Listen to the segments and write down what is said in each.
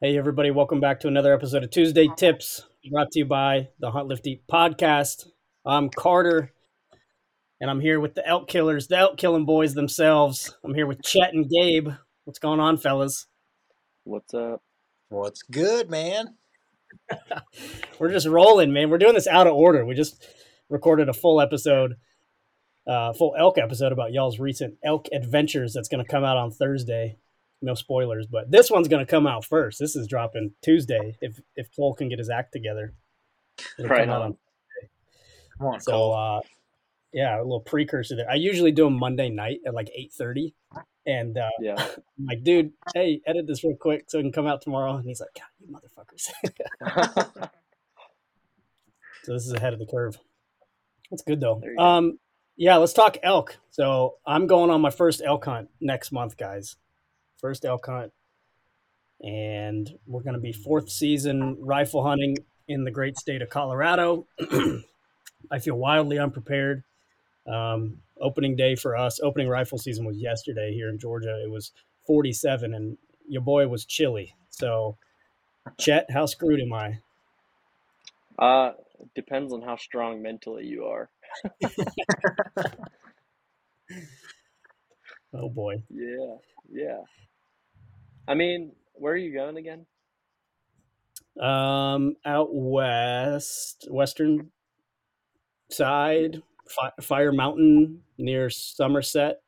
Hey, everybody. Welcome back to another episode of Tuesday Tips, brought to you by the HuntLiftEat Podcast. I'm Carter, and I'm here with the elk killers, the elk killing boys themselves. I'm here with Chet and Gabe. What's going on, fellas? What's up? What's good, man? We're just rolling, man. We're doing this out of order. We just recorded a full episode, full elk episode about y'all's recent elk adventures that's going to come out on Thursday. No spoilers, but this one's going to come out first. This is dropping Tuesday if Cole can get his act together. Right on. Come on, so, Cole. Yeah, a little precursor there. I usually do them Monday night at like 8:30, and yeah. I'm like, dude, hey, edit this real quick so it can come out tomorrow. And he's like, God, you motherfuckers. So this is ahead of the curve. That's good though. Yeah, let's talk elk. So I'm going on my first elk hunt next month, guys. First elk hunt, and we're going to be fourth season rifle hunting in the great state of Colorado. I feel wildly unprepared. Opening day for us, opening rifle season was yesterday here in Georgia. It was 47, and your boy was chilly. So, Chet, how screwed am I? Depends on how strong mentally you are. Oh, boy. Yeah. I mean, where are you going again? Out west, western side, Fire Mountain near Somerset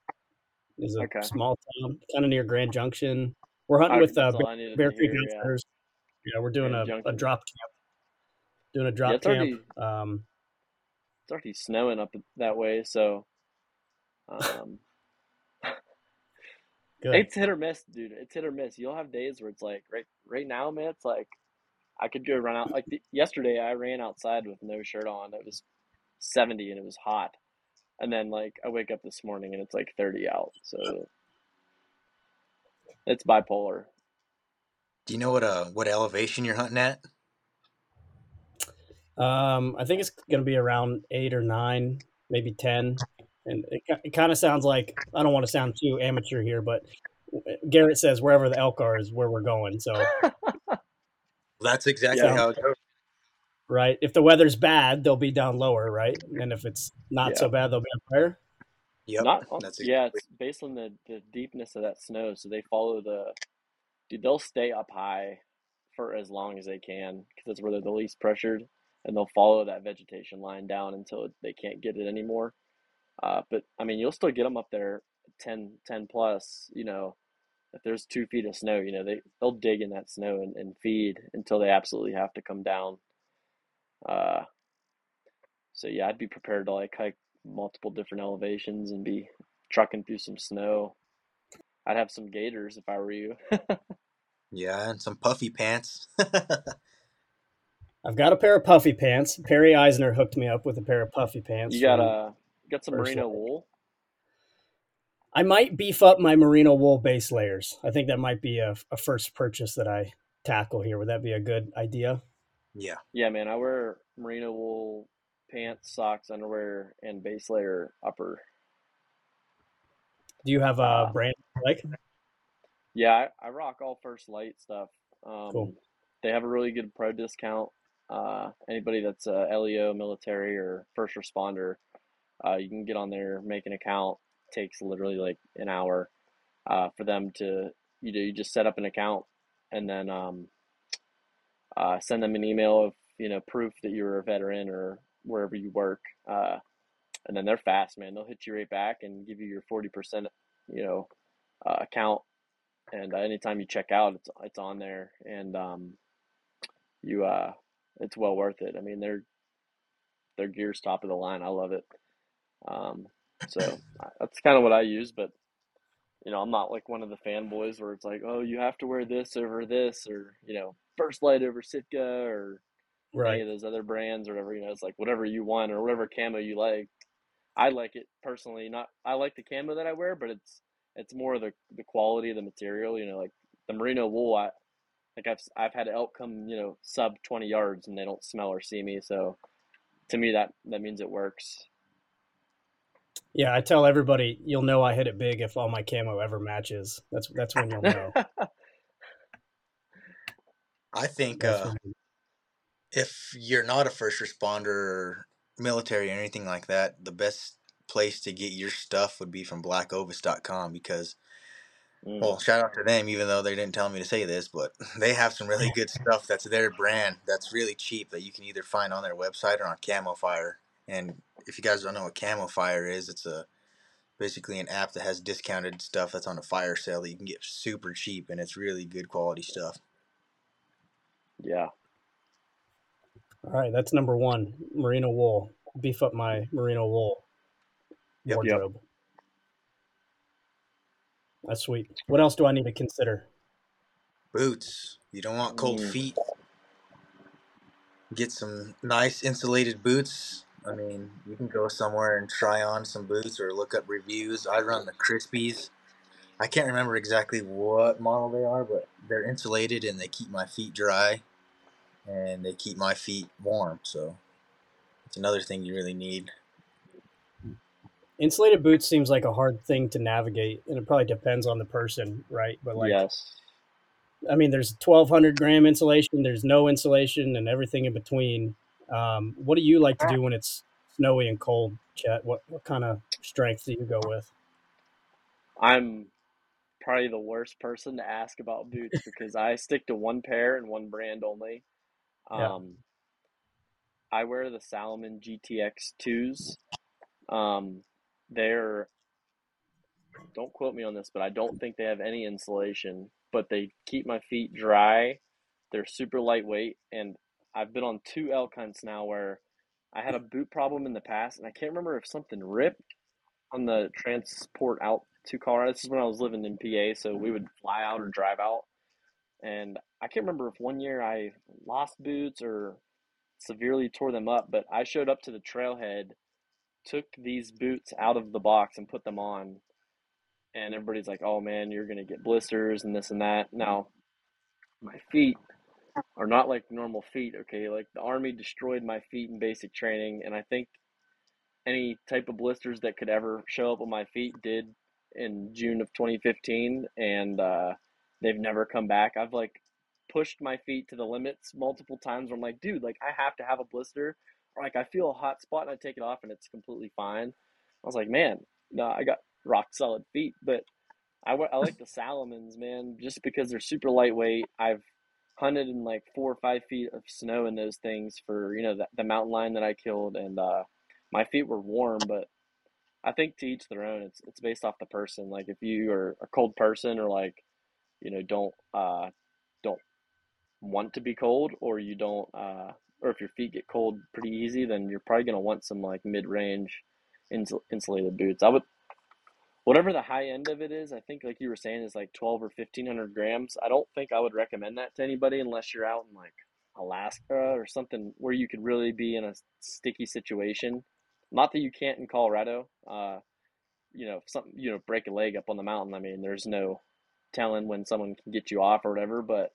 is a small town, kind of near Grand Junction. We're hunting with Bear Creek Gunthers. Yeah, we're doing a drop camp. It's already snowing up that way, so. Good. It's hit or miss, dude. It's hit or miss. You'll have days where it's like right now, man. It's like I could go run out. Like yesterday, I ran outside with no shirt on. It was 70 and it was hot. And then like I wake up this morning and it's like 30 out. So it's bipolar. Do you know what elevation you're hunting at? I think it's gonna be around 8 or 9, maybe 10. And it kind of sounds like, I don't want to sound too amateur here, but Garrett says wherever the elk are is where we're going. So that's exactly how it goes. Right. If the weather's bad, they'll be down lower, right? And if it's not so bad, they'll be up higher. Yep. It's based on the deepness of that snow. So they follow they'll stay up high for as long as they can because that's where they're the least pressured. And they'll follow that vegetation line down until they can't get it anymore. But, I mean, you'll still get them up there 10 plus, you know, if there's 2 feet of snow, you know, they'll dig in that snow and feed until they absolutely have to come down. So, yeah, I'd be prepared to, like, hike multiple different elevations and be trucking through some snow. I'd have some gaiters if I were you. Yeah, and some puffy pants. I've got a pair of puffy pants. Perry Eisner hooked me up with a pair of puffy pants. You got a... Got some merino wool. I might beef up my merino wool base layers. I think that might be a first purchase that I tackle here. Would that be a good idea? Yeah. Yeah, man. I wear merino wool pants, socks, underwear, and base layer upper. Do you have a brand you like? Yeah, I rock all First Light stuff. Cool. They have a really good pro discount. Anybody that's LEO, military, or first responder. You can get on there, make an account. Takes literally like an hour for them to, you just set up an account and then send them an email of, proof that you're a veteran or wherever you work. And then they're fast, man. They'll hit you right back and give you your 40%, account. And anytime you check out, it's on there and it's well worth it. I mean, their gear's top of the line. I love it. So that's kind of what I use, but I'm not like one of the fanboys where it's like, oh, you have to wear this over this or, First Light over Sitka or any of those other brands or whatever, it's like whatever you want or whatever camo you like. I like it personally. I like the camo that I wear, but it's more the quality of the material, like the merino wool. I've had elk come, sub 20 yards and they don't smell or see me. So to me, that means it works. Yeah, I tell everybody, you'll know I hit it big if all my camo ever matches. That's when you'll know. I think if you're not a first responder or military or anything like that, the best place to get your stuff would be from BlackOvis.com because, well, shout out to them, even though they didn't tell me to say this, but they have some really good stuff that's their brand that's really cheap that you can either find on their website or on Camo Fire. And if you guys don't know what Camo Fire is, it's a basically an app that has discounted stuff that's on a fire sale that you can get super cheap, and it's really good quality stuff. Yeah. All right, that's number one, merino wool. Beef up my merino wool wardrobe. Yep. That's sweet. What else do I need to consider? Boots. You don't want cold feet. Get some nice insulated boots. I mean, you can go somewhere and try on some boots or look up reviews. I run the Crispis. I can't remember exactly what model they are, but they're insulated and they keep my feet dry and they keep my feet warm. So it's another thing you really need. Insulated boots seems like a hard thing to navigate, and it probably depends on the person, right? But like, yes. I mean, there's 1,200 gram insulation, there's no insulation, and everything in between. What do you like to do when it's snowy and cold, Chet? What kind of strength do you go with? I'm probably the worst person to ask about boots because I stick to one pair and one brand only. I wear the Salomon GTX 2s. They're, don't quote me on this, but I don't think they have any insulation, but they keep my feet dry. They're super lightweight, and I've been on two elk hunts now where I had a boot problem in the past, and I can't remember if something ripped on the transport out to Colorado. This is when I was living in PA, so we would fly out or drive out. And I can't remember if one year I lost boots or severely tore them up, but I showed up to the trailhead, took these boots out of the box and put them on. And everybody's like, oh, man, you're going to get blisters and this and that. Now, my feet are not like normal feet, okay? Like the Army destroyed my feet in basic training, and I think any type of blisters that could ever show up on my feet did in June of 2015, and they've never come back. I've like pushed my feet to the limits multiple times where I'm like, dude, like I have to have a blister, or like I feel a hot spot and I take it off and it's completely fine. I was like, man, no, I got rock solid feet. But I like the Salomons, man, just because they're super lightweight. I've hunted in like 4 or 5 feet of snow in those things for, you know, the mountain lion that I killed, and my feet were warm. But I think to each their own. It's based off the person. Like if you are a cold person, or like, you know, don't want to be cold, or you don't or if your feet get cold pretty easy, then you're probably gonna want some like mid-range insulated boots. I would, whatever the high end of it is, I think like you were saying is like 12 or 1,500 grams. I don't think I would recommend that to anybody unless you're out in like Alaska or something where you could really be in a sticky situation. Not that you can't in Colorado, you know, something, you know, break a leg up on the mountain. I mean, there's no telling when someone can get you off or whatever, but,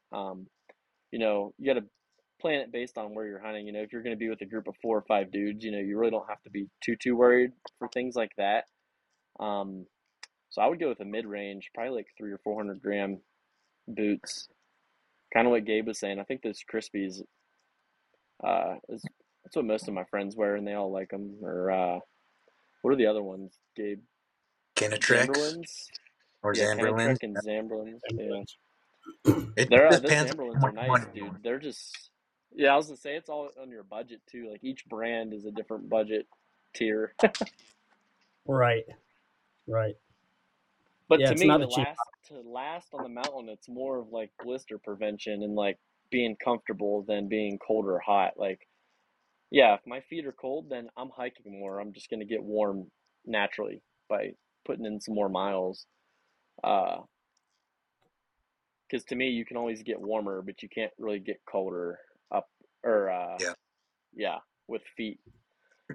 you know, you got to plan it based on where you're hunting. You know, if you're going to be with a group of 4 or 5 dudes, you know, you really don't have to be too worried for things like that. So I would go with a mid-range, probably like 300 or 400 gram boots. Kind of what Gabe was saying. I think those Crispis, that's what most of my friends wear, and they all like them. Or what are the other ones, Gabe? Canatrix. Or Zamberlins. And Zamberlins. Yeah. The Zamberlins are nice, dude. They're just – yeah, I was going to say it's all on your budget too. Like each brand is a different budget tier. Right. But yeah, to me, to last on the mountain, it's more of like blister prevention and like being comfortable than being cold or hot. Like, yeah, if my feet are cold, then I'm hiking more. I'm just going to get warm naturally by putting in some more miles. Because to me, you can always get warmer, but you can't really get colder up or with feet,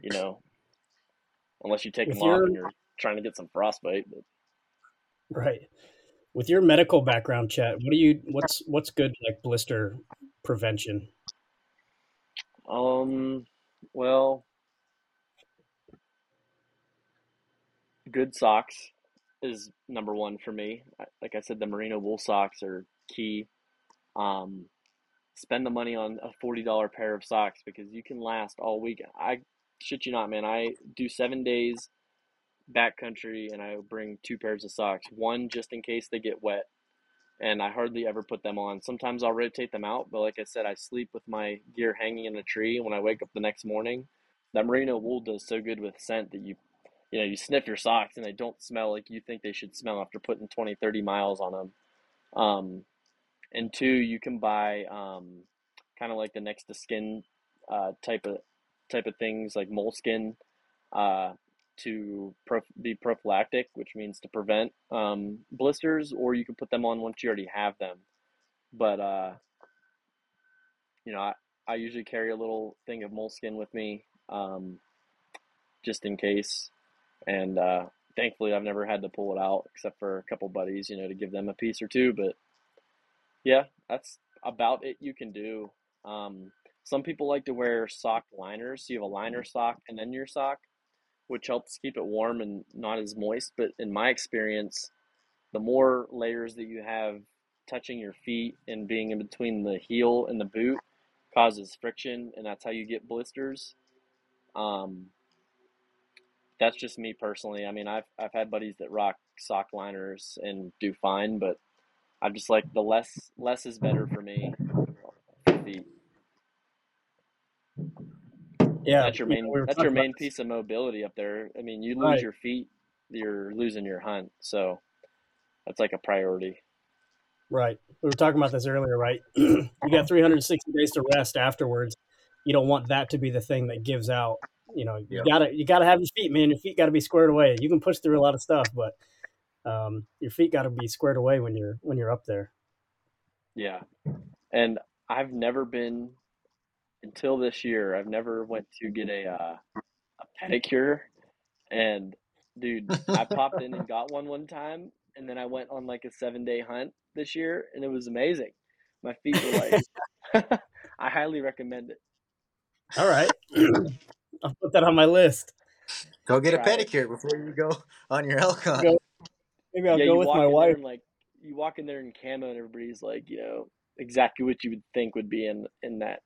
you know, unless you take them off and you're trying to get some frostbite. But... Right. With your medical background, Chet, what's good like blister prevention? Well, good socks is number one for me. Like I said, the merino wool socks are key. spend the money on a $40 pair of socks because you can last all week. I shit you not, man. I do 7 days backcountry and I bring two pairs of socks, one just in case they get wet. And I hardly ever put them on. Sometimes I'll rotate them out, but like I said, I sleep with my gear hanging in a tree. And when I wake up the next morning, that merino wool does so good with scent that you sniff your socks and they don't smell like you think they should smell after putting 20, 30 miles on them. And two, you can buy kind of like the next to skin type of things like moleskin to be prophylactic, which means to prevent blisters, or you can put them on once you already have them. But, I usually carry a little thing of moleskin with me just in case. And thankfully I've never had to pull it out except for a couple buddies, to give them a piece or two. But yeah, that's about it you can do. Some people like to wear sock liners. So you have a liner sock and then your sock, which helps keep it warm and not as moist. But in my experience, the more layers that you have touching your feet and being in between the heel and the boot causes friction, and that's how you get blisters. That's just me personally. I mean, I've had buddies that rock sock liners and do fine, but I'm just like the less is better for me. Yeah, that's your main piece of mobility up there. I mean, you lose your feet, you're losing your hunt. So that's like a priority. Right. We were talking about this earlier, right? You got 360 days to rest afterwards. You don't want that to be the thing that gives out. You gotta have your feet, man. Your feet gotta be squared away. You can push through a lot of stuff, but your feet gotta be squared away when you're up there. Yeah. And I've never been. Until this year, I've never went to get a pedicure, and dude, I popped in and got one time, and then I went on like a 7-day hunt this year, and it was amazing. My feet were like, I highly recommend it. All right, I'll put that on my list. Go get a pedicure before you go on your elk hunt. Maybe I'll go with my wife. You walk in there in camo, and everybody's like, exactly what you would think would be in that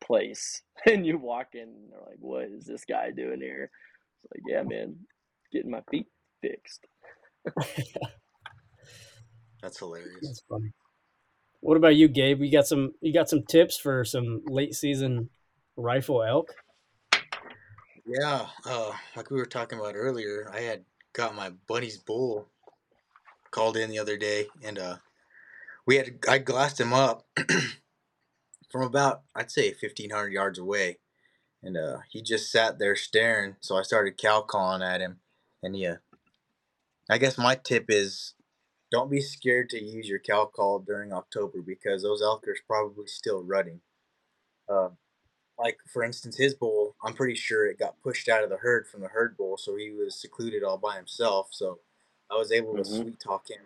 place, and you walk in and they're like, what is this guy doing here? It's like, yeah man, getting my feet fixed. That's hilarious. That's funny. What about you, Gabe? You got some tips for some late season rifle elk? Yeah, like we were talking about earlier, I had got my buddy's bull called in the other day, and I glassed him up from about, I'd say, 1,500 yards away, and he just sat there staring, so I started cow calling at him, and yeah, I guess my tip is don't be scared to use your cow call during October because those elk are probably still rutting. Like, for instance, his bull, I'm pretty sure it got pushed out of the herd from the herd bull, so he was secluded all by himself, so I was able to sweet talk him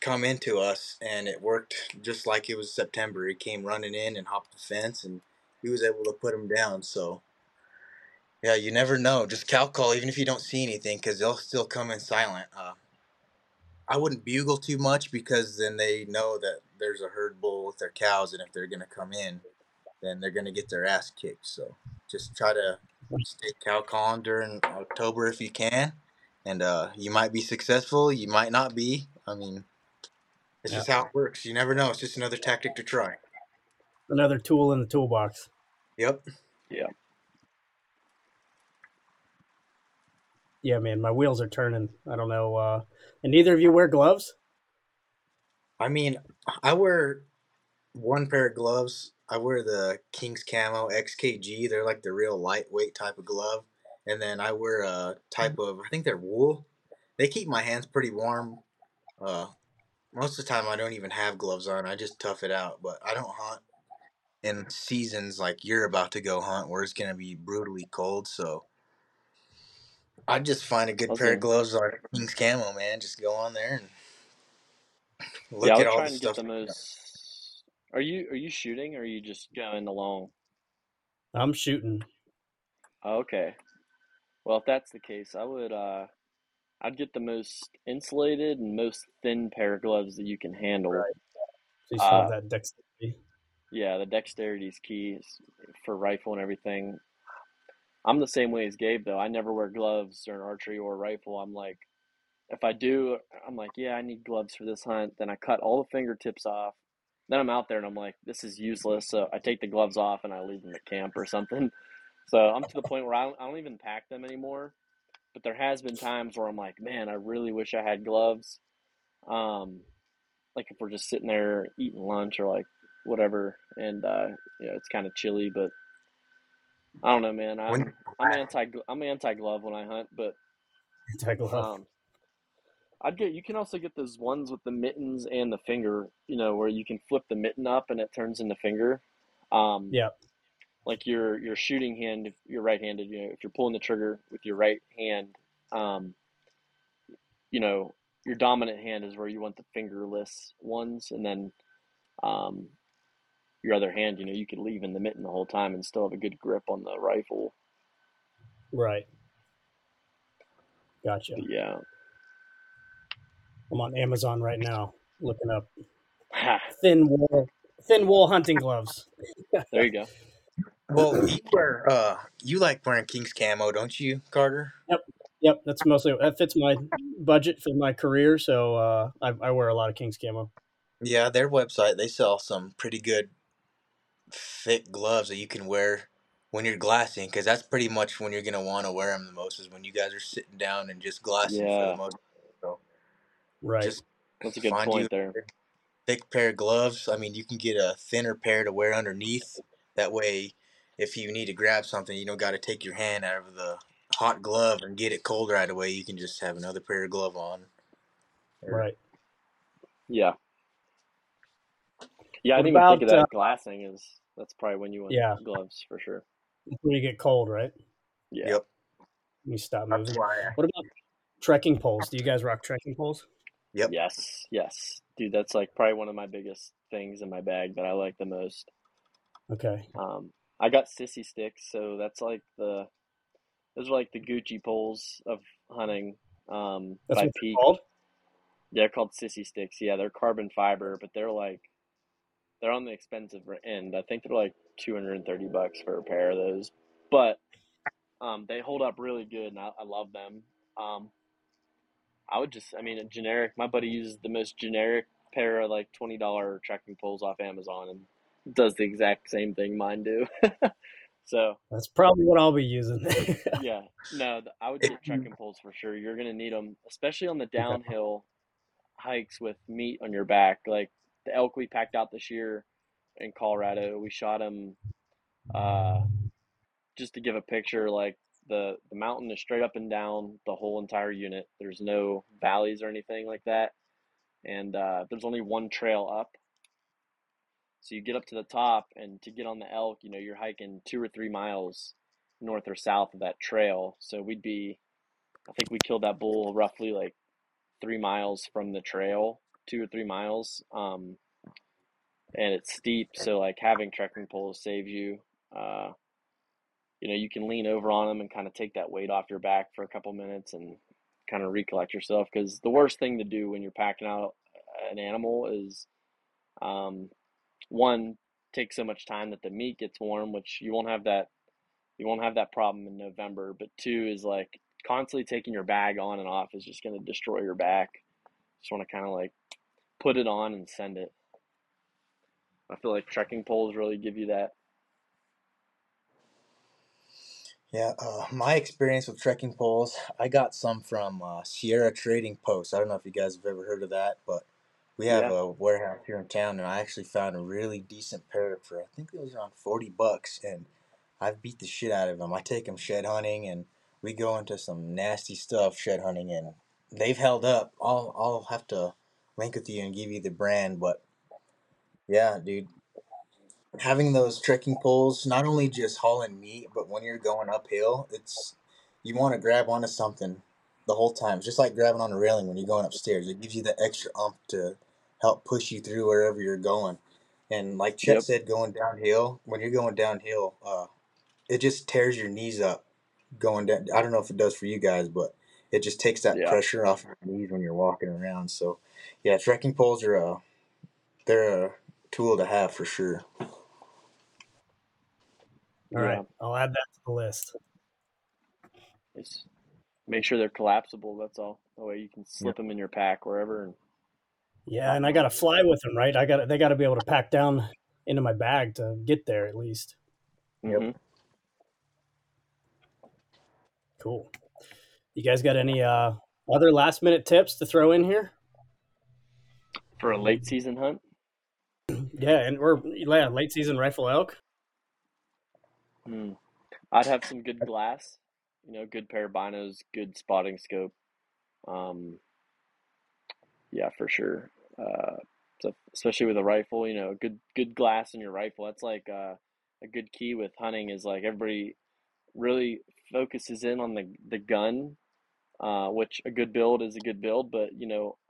come into us, and it worked just like it was September. He came running in and hopped the fence, and he was able to put him down. So yeah, you never know, just cow call even if you don't see anything, because they'll still come in silent. I wouldn't bugle too much because then they know that there's a herd bull with their cows, and if they're gonna come in, then they're gonna get their ass kicked. So just try to stay cow calling during October if you can, and you might be successful, you might not be. I mean, it's just how it works. You never know. It's just another tactic to try. Another tool in the toolbox. Yep. Yeah. Yeah, man, my wheels are turning. I don't know. And neither of you wear gloves? I mean, I wear one pair of gloves. I wear the King's Camo XKG. They're like the real lightweight type of glove. And then I wear a type of, I think they're wool. They keep my hands pretty warm. Most of the time, I don't even have gloves on. I just tough it out, but I don't hunt in seasons like you're about to go hunt where it's going to be brutally cold, so I just find a good pair of gloves like King's Camo, man. Just go on there and look at all the stuff. Are you shooting, or are you just going along? I'm shooting. Okay. Well, if that's the case, I'd get the most insulated and most thin pair of gloves that you can handle. Right. So you have that dexterity. Yeah, the dexterity is key for rifle and everything. I'm the same way as Gabe, though. I never wear gloves during archery or rifle. I'm like, if I do, I'm like, yeah, I need gloves for this hunt. Then I cut all the fingertips off. Then I'm out there and I'm like, this is useless. So I take the gloves off and I leave them at camp or something. So I'm to the point where I don't even pack them anymore. But there has been times where I'm like, man, I really wish I had gloves. Like if we're just sitting there eating lunch or like whatever, and you know, it's kind of chilly, but I don't know, man. I'm anti glove when I hunt, but you can also get those ones with the mittens and the finger, you know, where you can flip the mitten up and it turns into finger. Yeah. Like your shooting hand, if you're right-handed, you know, if you're pulling the trigger with your right hand, you know, your dominant hand is where you want the fingerless ones, and then your other hand, you know, you could leave in the mitten the whole time and still have a good grip on the rifle. Right. Gotcha. Yeah. I'm on Amazon right now looking up thin wool hunting gloves. There you go. Well, you like wearing King's Camo, don't you, Carter? Yep. That's mostly, that fits my budget for my career. So I wear a lot of King's Camo. Yeah, their website, they sell some pretty good thick gloves that you can wear when you're glassing, because that's pretty much when you're going to want to wear them the most, is when you guys are sitting down and just glassing for the most. So, right. Just that's a good point there. Thick pair of gloves. I mean, you can get a thinner pair to wear underneath. That way, if you need to grab something, you don't got to take your hand out of the hot glove and get it cold right away. You can just have another pair of glove on. Right. Yeah. Yeah, I didn't even think of that. Glassing is, that's probably when you want gloves for sure. When you get cold, right? Yeah. Yep. You stop moving. What about trekking poles? Do you guys rock trekking poles? Yep. Yes. Dude, that's like probably one of my biggest things in my bag that I like the most. Okay. I got Sissy Sticks, so that's like those are like the Gucci poles of hunting. That's by what Peak. Called? They're called Sissy Sticks. Yeah, they're carbon fiber, but they're on the expensive end. I think they're like $230 for a pair of those, but they hold up really good, and I love them. A generic. My buddy uses the most generic pair of like $20 trekking poles off Amazon, and does the exact same thing mine do. So that's probably what I'll be using. Yeah, no, I would get trekking poles for sure. You're going to need them, especially on the downhill hikes with meat on your back. Like the elk we packed out this year in Colorado, we shot him just to give a picture. Like the mountain is straight up and down the whole entire unit. There's no valleys or anything like that. And there's only one trail up. So you get up to the top, and to get on the elk, you know, you're hiking 2 or 3 miles north or south of that trail. So we killed that bull roughly like 3 miles from the trail, 2 or 3 miles. And it's steep. So like having trekking poles saves you, you know, you can lean over on them and kind of take that weight off your back for a couple minutes and kind of recollect yourself. 'Cause the worst thing to do when you're packing out an animal is, one, takes so much time that the meat gets warm, which you won't have that problem in November. But two is like constantly taking your bag on and off is just going to destroy your back. Just want to kind of like put it on and send it. I feel like trekking poles really give you that. Yeah, my experience with trekking poles, I got some from Sierra Trading Post. I don't know if you guys have ever heard of that, but we have a warehouse here in town, and I actually found a really decent pair for, I think it was around $40, and I've beat the shit out of them. I take them shed hunting, and we go into some nasty stuff shed hunting, and they've held up. I'll have to link with you and give you the brand, but yeah, dude, having those trekking poles, not only just hauling meat, but when you're going uphill, you want to grab onto something the whole time. It's just like grabbing on a railing when you're going upstairs. It gives you the extra oomph to help push you through wherever you're going. And like Chet said, when you're going downhill, it just tears your knees up going down. I don't know if it does for you guys, but it just takes that pressure off your knees when you're walking around. So yeah, trekking poles they're a tool to have for sure. All right. I'll add that to the list. Just make sure they're collapsible. That's all. That way you can slip them in your pack wherever. Yeah. And I got to fly with them, right? They got to be able to pack down into my bag to get there at least. Mm-hmm. Yep. Cool. You guys got any other last minute tips to throw in here for a late season hunt? Yeah, and we're late season rifle elk. I'd have some good glass, good pair of binos, good spotting scope. Yeah, for sure. So especially with a rifle, good glass in your rifle. That's like a good key with hunting is like everybody really focuses in on the gun, which a good build is a good build. But,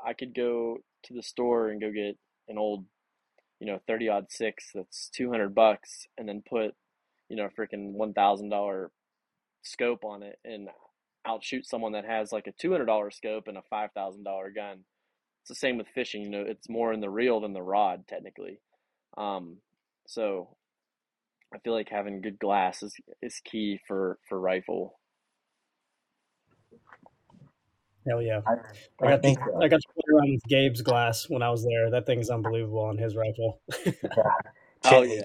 I could go to the store and go get an old, 30-06 that's $200 and then put, a freaking $1,000 scope on it and outshoot someone that has like a $200 scope and a $5,000 gun. It's the same with fishing. It's more in the reel than the rod technically. So I feel like having good glass is key for rifle. Hell yeah. I got to play around with Gabe's glass when I was there. That thing's unbelievable on his rifle. Yeah. Oh, yeah.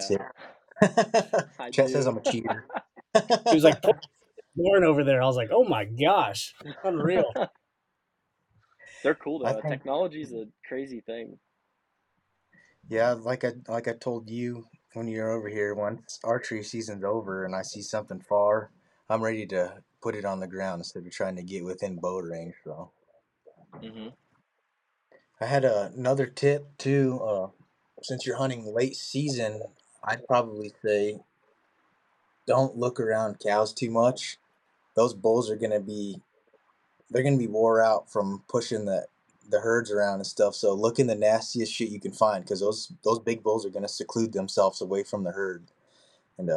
Chet says I'm a cheater. He was like, born over there. I was like, oh my gosh. Unreal. They're cool, though. Technology's a crazy thing. Yeah, like I told you when you're over here, once archery season's over and I see something far, I'm ready to put it on the ground instead of trying to get within bow range. So, I had another tip too. Since you're hunting late season, I'd probably say don't look around cows too much. Those bulls are gonna be wore out from pushing the herds around and stuff. So look in the nastiest shit you can find, because those big bulls are gonna seclude themselves away from the herd, and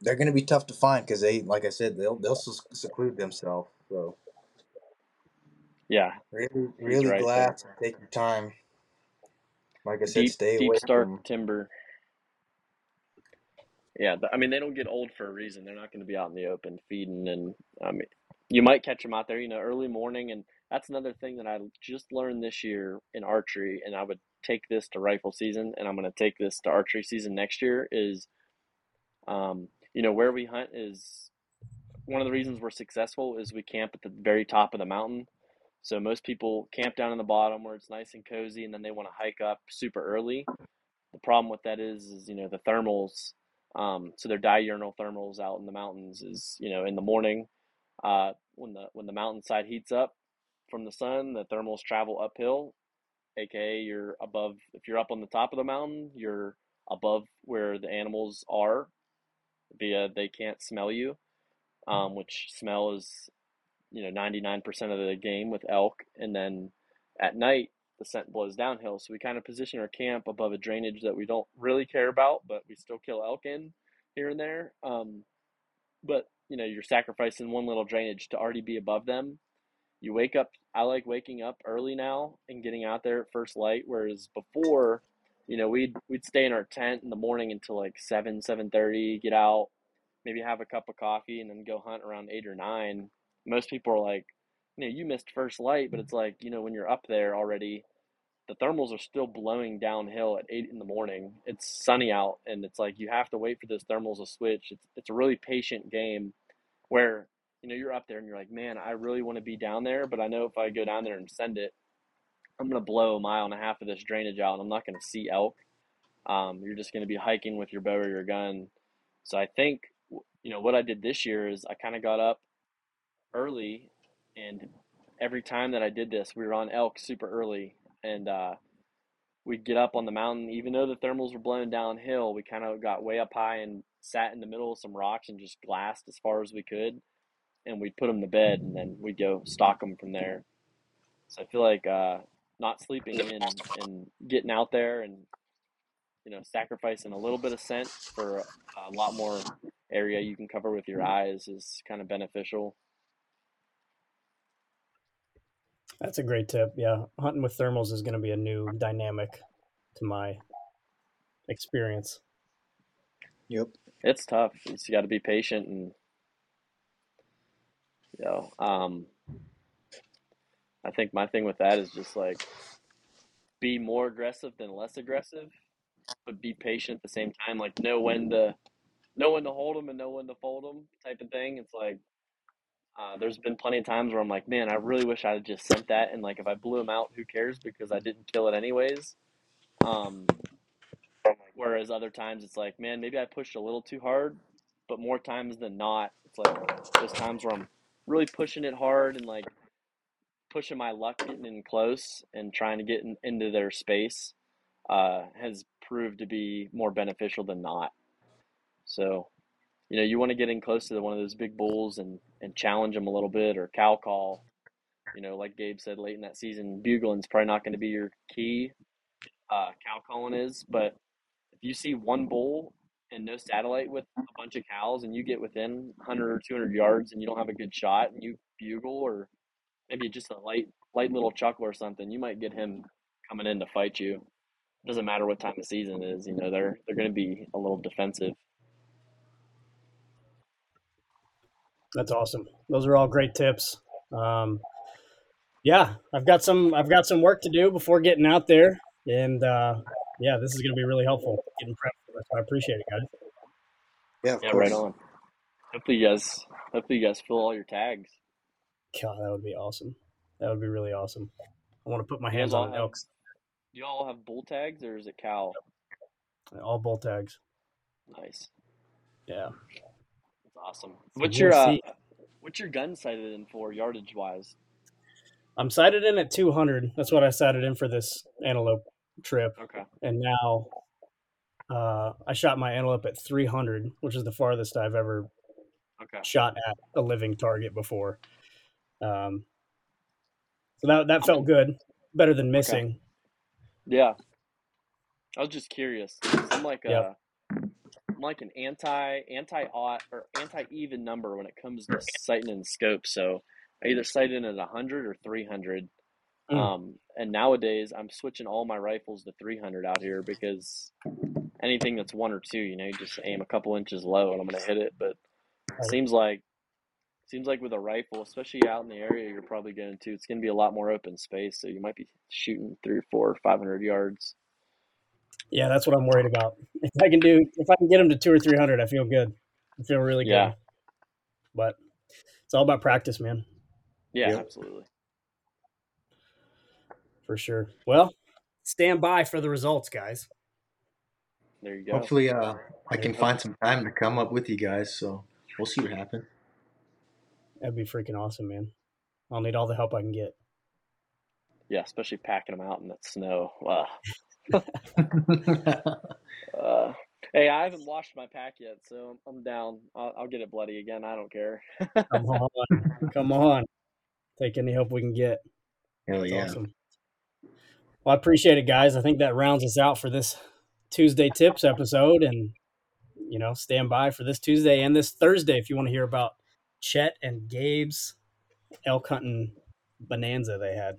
they're gonna be tough to find because they, like I said, they'll seclude themselves. So yeah, really right glad there. To take your time. Like I said, stay away. Deep stark from timber. Yeah, they don't get old for a reason. They're not going to be out in the open feeding, and you might catch them out there, early morning. And that's another thing that I just learned this year in archery, and I would take this to rifle season, and I'm going to take this to archery season next year, is, where we hunt is one of the reasons we're successful is we camp at the very top of the mountain. So most people camp down in the bottom where it's nice and cozy, and then they want to hike up super early. The problem with that is the thermals, so their diurnal thermals out in the mountains is, in the morning, when the mountainside heats up from the sun, the thermals travel uphill, AKA if you're up on the top of the mountain, you're above where the animals are via, they can't smell you, which smell is, 99% of the game with elk. And then at night, the scent blows downhill. So we kind of position our camp above a drainage that we don't really care about, but we still kill elk in here and there. But you're sacrificing one little drainage to already be above them. You wake up. I like waking up early now and getting out there at first light. Whereas before, we'd stay in our tent in the morning until like 7:30, get out, maybe have a cup of coffee, and then go hunt around 8 or 9. Most people are like, you missed first light, but it's like, when you're up there already, the thermals are still blowing downhill at 8 in the morning. It's sunny out, and it's like you have to wait for those thermals to switch. It's a really patient game where, you're up there and you're like, man, I really want to be down there, but I know if I go down there and send it, I'm going to blow a mile and a half of this drainage out, and I'm not going to see elk. You're just going to be hiking with your bow or your gun. So I think, what I did this year is I kind of got up early, and every time that I did this, we were on elk super early, and we'd get up on the mountain. Even though the thermals were blowing downhill, we kind of got way up high and sat in the middle of some rocks and just glassed as far as we could, and we'd put them to bed, and then we'd go stalk them from there. So I feel like not sleeping in and getting out there and, sacrificing a little bit of scent for a lot more area you can cover with your eyes is kind of beneficial. That's a great tip. Yeah. Hunting with thermals is going to be a new dynamic to my experience. Yep. It's tough. You got to be patient and, you know, I think my thing with that is just like be more aggressive than less aggressive, but be patient at the same time. Like know when to hold them and know when to fold them type of thing. It's like there's been plenty of times where I'm like, man, I really wish I had just sent that. And like, if I blew him out, who cares? Because I didn't kill it anyways. Whereas other times it's like, man, maybe I pushed a little too hard, but more times than not, it's like those times where I'm really pushing it hard and like pushing my luck, getting in close and trying to get into their space has proved to be more beneficial than not. So, you know, you want to get in close to one of those big bulls and challenge them a little bit, or cow call. You know, like Gabe said, late in that season, bugling's probably not going to be your key. Cow calling is, but if you see one bull and no satellite with a bunch of cows and you get within 100 or 200 yards and you don't have a good shot and you bugle or maybe just a light little chuckle or something, you might get him coming in to fight you. It doesn't matter what time of season it is, you know, they're going to be a little defensive. That's awesome. Those are all great tips. Yeah, I've got some work to do before getting out there. And, yeah, this is going to be really helpful getting prepped for this. I appreciate it, guys. Yeah, right on. Hopefully you guys fill all your tags. God, that would be awesome. That would be really awesome. I want to put my hands on elks. Do you all have bull tags, or is it cow? Yep. All bull tags. Nice. Yeah. That's awesome. What's your gun sighted in for, yardage-wise? I'm sighted in at 200. That's what I sighted in for this antelope trip. Okay. And now I shot my antelope at 300, which is the farthest I've ever shot at a living target before. So that felt good, better than missing. Okay. Yeah. I was just curious. I'm like an anti-aught or anti-even number when it comes to sighting and scope. So I either sight in at 100 or 300. And nowadays I'm switching all my rifles to 300 out here, because anything that's one or two, you know, you just aim a couple inches low and I'm going to hit it. But it seems like with a rifle, especially out in the area you're probably going to, it's going to be a lot more open space. So you might be shooting 300, 400, 500 yards. Yeah. That's what I'm worried about. If I can get them to 200 or 300, I feel good. I feel really good. Yeah. But it's all about practice, man. Yeah, absolutely. For sure. Well, stand by for the results, guys. There you go. Hopefully I can find some time to come up with you guys, so we'll see what happens. That'd be freaking awesome, man. I'll need all the help I can get. Yeah, especially packing them out in that snow. Wow. Hey, I haven't washed my pack yet, so I'm down. I'll get it bloody again. I don't care. Come on. Take any help we can get. Hell yeah. Awesome. Well, I appreciate it, guys. I think that rounds us out for this Tuesday Tips episode. And, you know, stand by for this Tuesday and this Thursday if you want to hear about Chet and Gabe's elk hunting bonanza they had.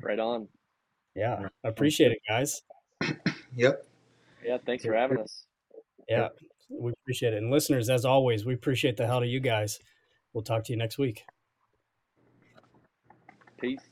Right on. Yeah. I appreciate it, guys. Yep. Yeah, thanks for having us. Yeah, we appreciate it. And listeners, as always, we appreciate the hell to you guys. We'll talk to you next week. Peace.